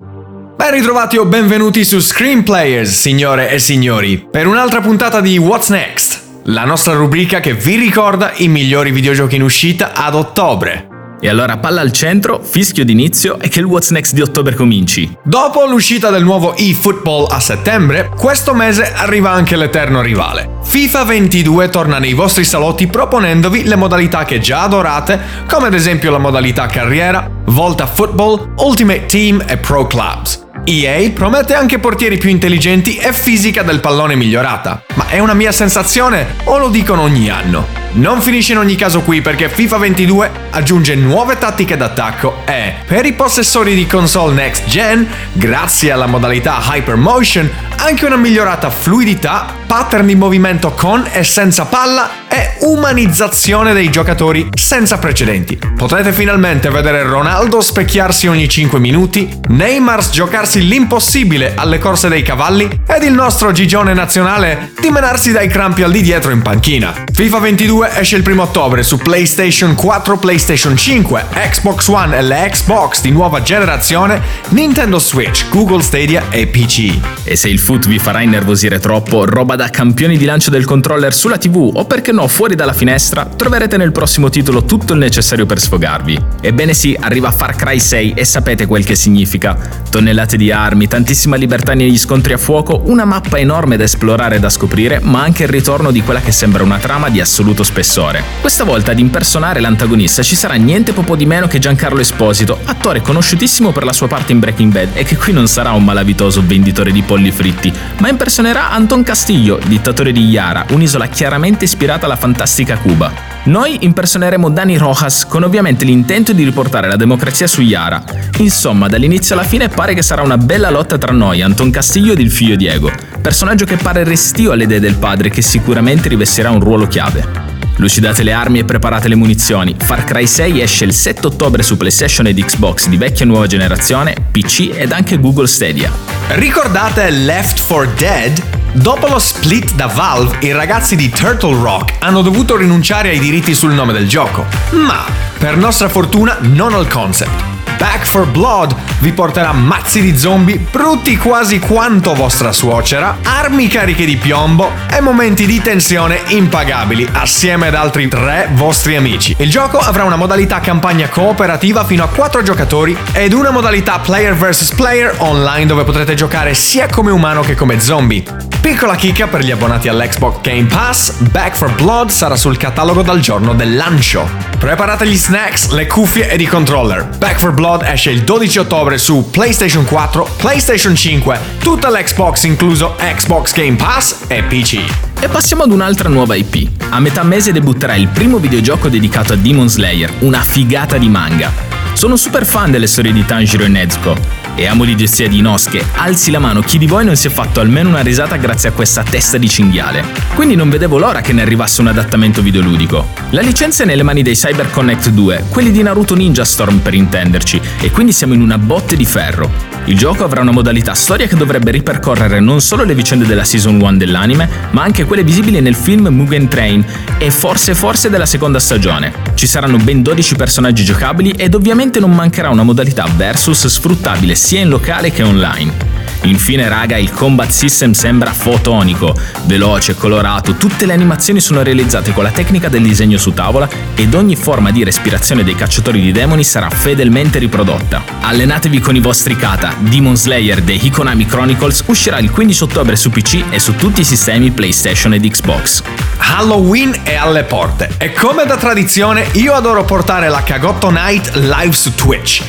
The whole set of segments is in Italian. Ben ritrovati o benvenuti su Screenplayers, signore e signori, per un'altra puntata di What's Next, la nostra rubrica che vi ricorda i migliori videogiochi in uscita ad ottobre. E allora palla al centro, fischio d'inizio e che il What's Next di ottobre cominci. Dopo l'uscita del nuovo eFootball a settembre, questo mese arriva anche l'eterno rivale. FIFA 22 torna nei vostri salotti proponendovi le modalità che già adorate, come ad esempio la modalità carriera, Volta Football, Ultimate Team e Pro Clubs. EA promette anche portieri più intelligenti e fisica del pallone migliorata. Ma è una mia sensazione o lo dicono ogni anno? Non finisce in ogni caso qui, perché FIFA 22 aggiunge nuove tattiche d'attacco e, per i possessori di console next gen, grazie alla modalità Hyper Motion, anche una migliorata fluidità, pattern di movimento con e senza palla e umanizzazione dei giocatori senza precedenti. Potrete finalmente vedere Ronaldo specchiarsi ogni 5 minuti, Neymar giocarsi l'impossibile alle corse dei cavalli ed il nostro gigione nazionale dimenarsi dai crampi al di dietro in panchina. FIFA 22 esce il 1 ottobre su PlayStation 4, PlayStation 5, Xbox One e le Xbox di nuova generazione, Nintendo Switch, Google Stadia e PC. E se il foot vi farà innervosire troppo, roba da campioni di lancio del controller sulla TV o perché no fuori dalla finestra, troverete nel prossimo titolo tutto il necessario per sfogarvi. Ebbene sì, arriva Far Cry 6 e sapete quel che significa. Tonnellate di armi, tantissima libertà negli scontri a fuoco, una mappa enorme da esplorare e da scoprire, ma anche il ritorno di quella che sembra una trama di assoluto spessore. Questa volta ad impersonare l'antagonista ci sarà niente poco di meno che Giancarlo Esposito, attore conosciutissimo per la sua parte in Breaking Bad e che qui non sarà un malavitoso venditore di polli fritti, ma impersonerà Anton Castillo, dittatore di Yara, un'isola chiaramente ispirata alla fantastica Cuba. Noi impersoneremo Dani Rojas, con ovviamente l'intento di riportare la democrazia su Yara. Insomma, dall'inizio alla fine pare che sarà una bella lotta tra noi, Anton Castillo ed il figlio Diego, personaggio che pare restio alle idee del padre, che sicuramente rivestirà un ruolo chiave. Lucidate le armi e preparate le munizioni. Far Cry 6 esce il 7 ottobre su PlayStation ed Xbox di vecchia e nuova generazione, PC ed anche Google Stadia. Ricordate Left 4 Dead? Dopo lo split da Valve, i ragazzi di Turtle Rock hanno dovuto rinunciare ai diritti sul nome del gioco, ma per nostra fortuna non al concept. Back for Blood vi porterà mazzi di zombie brutti quasi quanto vostra suocera, armi cariche di piombo e momenti di tensione impagabili assieme ad altri 3 vostri amici. Il gioco avrà una modalità campagna cooperativa fino a 4 giocatori ed una modalità player vs player online dove potrete giocare sia come umano che come zombie. Piccola chicca per gli abbonati all'Xbox Game Pass, Back for Blood sarà sul catalogo dal giorno del lancio. Preparate gli snacks, le cuffie ed i controller. Back for Blood esce il 12 ottobre su PlayStation 4, PlayStation 5, tutta l'Xbox incluso Xbox Game Pass e PC. E passiamo ad un'altra nuova IP. A metà mese debutterà il primo videogioco dedicato a Demon Slayer, una figata di manga. Sono super fan delle storie di Tanjiro e Nezuko e amo l'idiozia di Inosuke. Alzi la mano chi di voi non si è fatto almeno una risata grazie a questa testa di cinghiale. Quindi non vedevo l'ora che ne arrivasse un adattamento videoludico. La licenza è nelle mani dei Cyber Connect 2, quelli di Naruto Ninja Storm per intenderci, e quindi siamo in una botte di ferro. Il gioco avrà una modalità storia che dovrebbe ripercorrere non solo le vicende della Season 1 dell'anime, ma anche quelle visibili nel film Mugen Train e forse della seconda stagione. Ci saranno ben 12 personaggi giocabili ed ovviamente non mancherà una modalità versus sfruttabile sia in locale che online. Infine raga, il combat system sembra fotonico, veloce, colorato, tutte le animazioni sono realizzate con la tecnica del disegno su tavola ed ogni forma di respirazione dei cacciatori di demoni sarà fedelmente riprodotta. Allenatevi con i vostri kata. Demon Slayer The Hikonami Chronicles uscirà il 15 ottobre su PC e su tutti i sistemi PlayStation ed Xbox. Halloween è alle porte e come da tradizione io adoro portare la Cagotto Night live su Twitch.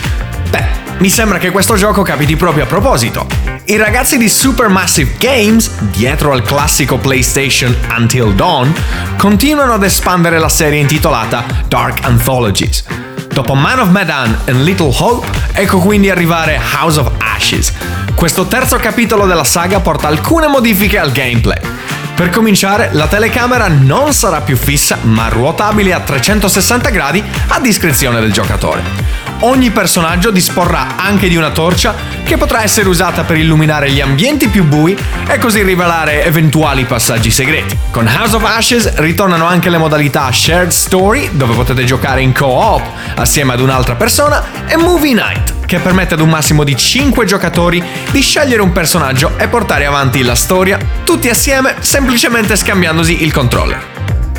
Beh, mi sembra che questo gioco capiti proprio a proposito. I ragazzi di Supermassive Games, dietro al classico PlayStation Until Dawn, continuano ad espandere la serie intitolata Dark Anthologies. Dopo Man of Medan e Little Hope, ecco quindi arrivare House of Ashes. Questo terzo capitolo della saga porta alcune modifiche al gameplay. Per cominciare, la telecamera non sarà più fissa, ma ruotabile a 360 gradi a discrezione del giocatore. ogni personaggio disporrà anche di una torcia che potrà essere usata per illuminare gli ambienti più bui e così rivelare eventuali passaggi segreti. Con House of Ashes ritornano anche le modalità Shared Story, dove potete giocare in co-op assieme ad un'altra persona, e Movie Night, che permette ad un massimo di 5 giocatori di scegliere un personaggio e portare avanti la storia, tutti assieme, semplicemente scambiandosi il controller.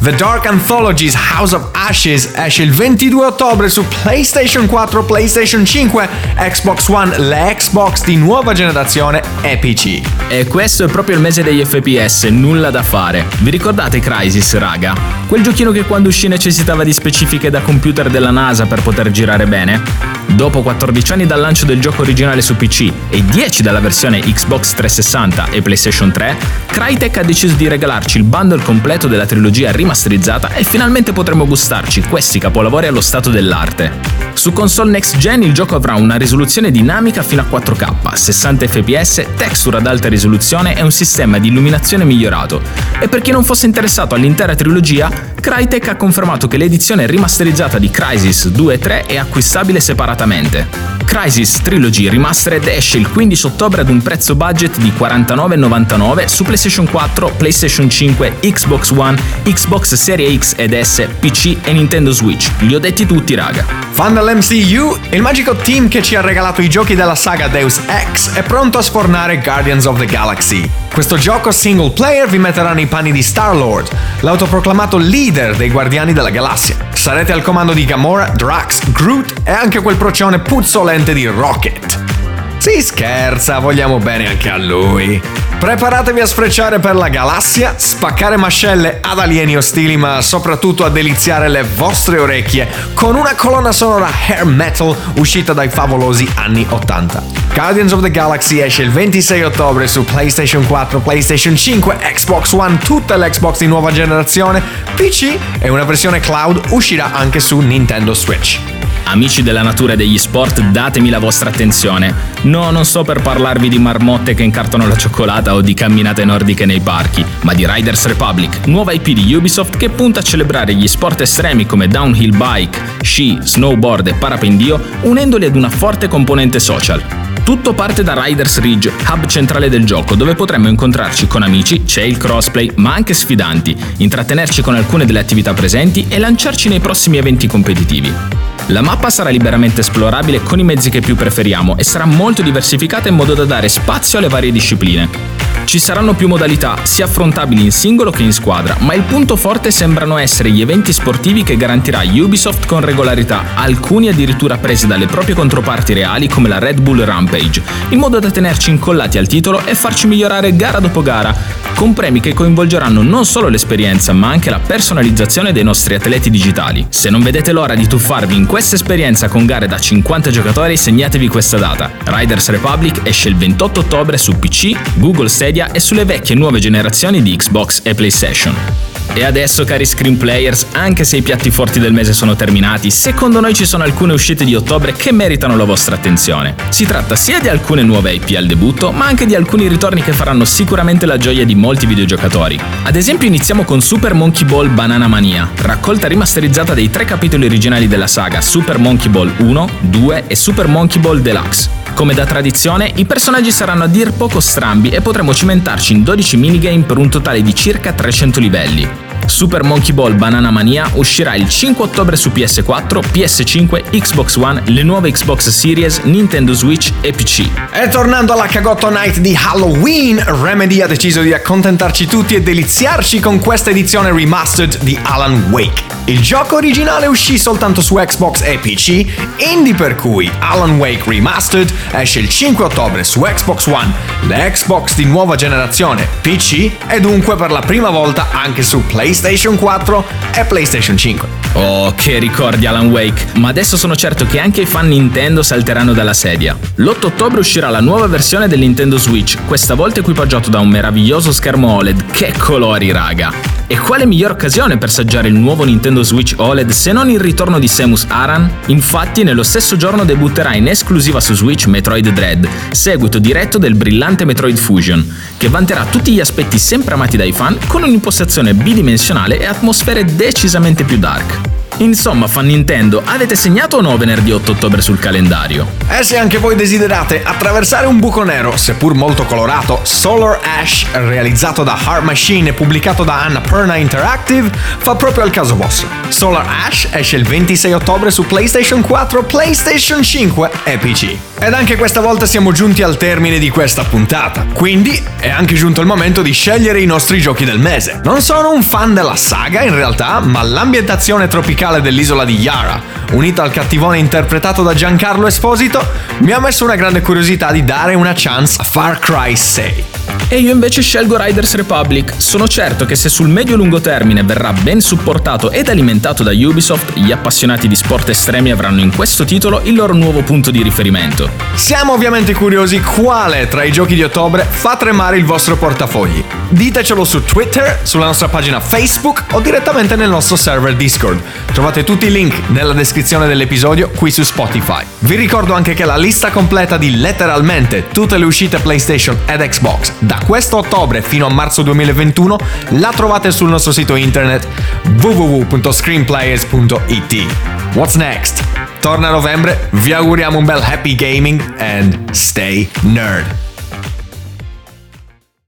The Dark Anthology's House of Ashes esce il 22 ottobre su PlayStation 4, PlayStation 5, Xbox One, le Xbox di nuova generazione e PC. E questo è proprio il mese degli FPS, nulla da fare. Vi ricordate Crysis, raga? Quel giochino che quando uscì necessitava di specifiche da computer della NASA per poter girare bene? Dopo 14 anni dal lancio del gioco originale su PC e 10 dalla versione Xbox 360 e PlayStation 3, Crytek ha deciso di regalarci il bundle completo della trilogia masterizzata e finalmente potremo gustarci questi capolavori allo stato dell'arte. Su console next gen il gioco avrà una risoluzione dinamica fino a 4K, 60 fps, texture ad alta risoluzione e un sistema di illuminazione migliorato. E per chi non fosse interessato all'intera trilogia, Crytek ha confermato che l'edizione rimasterizzata di Crysis 2 e 3 è acquistabile separatamente. Crysis Trilogy Remastered esce il 15 ottobre ad un prezzo budget di $49,99 su PlayStation 4, PlayStation 5, Xbox One, Xbox Series X ed S, PC e Nintendo Switch. Li ho detti tutti, raga. Fan dell'MCU, il magico team che ci ha regalato i giochi della saga Deus Ex è pronto a sfornare Guardians of the Galaxy. Questo gioco single player vi metterà nei panni di Star-Lord, l'autoproclamato leader dei Guardiani della Galassia. Sarete al comando di Gamora, Drax, Groot e anche quel procione puzzolente di Rocket. Si scherza, vogliamo bene anche a lui. Preparatevi a sfrecciare per la galassia, spaccare mascelle ad alieni ostili, ma soprattutto a deliziare le vostre orecchie con una colonna sonora hair metal uscita dai favolosi anni 80. Guardians of the Galaxy esce il 26 ottobre su PlayStation 4, PlayStation 5, Xbox One, tutta l'Xbox di nuova generazione, PC e una versione cloud uscirà anche su Nintendo Switch. Amici della natura e degli sport, datemi la vostra attenzione. No, non sto per parlarvi di marmotte che incartano la cioccolata o di camminate nordiche nei parchi, ma di Riders Republic, nuova IP di Ubisoft che punta a celebrare gli sport estremi come downhill bike, sci, snowboard e parapendio, unendoli ad una forte componente social. Tutto parte da Riders Ridge, hub centrale del gioco, dove potremmo incontrarci con amici, c'è il crossplay, ma anche sfidanti, intrattenerci con alcune delle attività presenti e lanciarci nei prossimi eventi competitivi. La mappa sarà liberamente esplorabile con i mezzi che più preferiamo e sarà molto diversificata in modo da dare spazio alle varie discipline. Ci saranno più modalità, sia affrontabili in singolo che in squadra, ma il punto forte sembrano essere gli eventi sportivi che garantirà Ubisoft con regolarità, alcuni addirittura presi dalle proprie controparti reali come la Red Bull Rampage, in modo da tenerci incollati al titolo e farci migliorare gara dopo gara, con premi che coinvolgeranno non solo l'esperienza ma anche la personalizzazione dei nostri atleti digitali. Se non vedete l'ora di tuffarvi in questa esperienza con gare da 50 giocatori, segnatevi questa data. Riders Republic esce il 28 ottobre su PC, Google Stadia e sulle vecchie e nuove generazioni di Xbox e PlayStation. E adesso, cari Screenplayers, anche se i piatti forti del mese sono terminati, secondo noi ci sono alcune uscite di ottobre che meritano la vostra attenzione. Si tratta sia di alcune nuove IP al debutto, ma anche di alcuni ritorni che faranno sicuramente la gioia di molti videogiocatori. Ad esempio iniziamo con Super Monkey Ball Banana Mania, raccolta rimasterizzata dei 3 capitoli originali della saga Super Monkey Ball 1, 2 e Super Monkey Ball Deluxe. Come da tradizione, i personaggi saranno a dir poco strambi e potremo cimentarci in 12 minigame per un totale di circa 300 livelli. Super Monkey Ball Banana Mania uscirà il 5 ottobre su PS4, PS5, Xbox One, le nuove Xbox Series, Nintendo Switch e PC. E tornando alla Cagotto Night di Halloween, Remedy ha deciso di accontentarci tutti e deliziarci con questa edizione remastered di Alan Wake. Il gioco originale uscì soltanto su Xbox e PC, indie per cui Alan Wake Remastered esce il 5 ottobre su Xbox One, le Xbox di nuova generazione, PC e dunque per la prima volta anche su PlayStation 4 e PlayStation 5. Oh, che ricordi Alan Wake, ma adesso sono certo che anche i fan Nintendo salteranno dalla sedia. L'8 ottobre uscirà la nuova versione del Nintendo Switch, questa volta equipaggiato da un meraviglioso schermo OLED, che colori raga! E quale miglior occasione per assaggiare il nuovo Nintendo Switch OLED se non il ritorno di Samus Aran? Infatti nello stesso giorno debutterà in esclusiva su Switch Metroid Dread, seguito diretto del brillante Metroid Fusion, che vanterà tutti gli aspetti sempre amati dai fan con un'impostazione bidimensionale e atmosfere decisamente più dark. Insomma, fan Nintendo, avete segnato o no venerdì 8 ottobre sul calendario? E se anche voi desiderate attraversare un buco nero, seppur molto colorato, Solar Ash, realizzato da Heart Machine e pubblicato da Annapurna Interactive, fa proprio al caso vostro. Solar Ash esce il 26 ottobre su PlayStation 4, PlayStation 5 e PC. Ed anche questa volta siamo giunti al termine di questa puntata, quindi è anche giunto il momento di scegliere i nostri giochi del mese. Non sono un fan della saga in realtà, ma l'ambientazione tropicale dell'isola di Yara, unita al cattivone interpretato da Giancarlo Esposito, mi ha messo una grande curiosità di dare una chance a Far Cry 6. E io invece scelgo Riders Republic. Sono certo che se sul medio-lungo termine verrà ben supportato ed alimentato da Ubisoft, gli appassionati di sport estremi avranno in questo titolo il loro nuovo punto di riferimento. Siamo ovviamente curiosi quale tra i giochi di ottobre fa tremare il vostro portafogli. Ditecelo su Twitter, sulla nostra pagina Facebook o direttamente nel nostro server Discord. Trovate tutti i link nella descrizione dell'episodio qui su Spotify. Vi ricordo anche che la lista completa di letteralmente tutte le uscite PlayStation ed Xbox da questo ottobre fino a marzo 2021 la trovate sul nostro sito internet www.screenplayers.it. What's Next? Torna a novembre, vi auguriamo un bel happy gaming and stay nerd!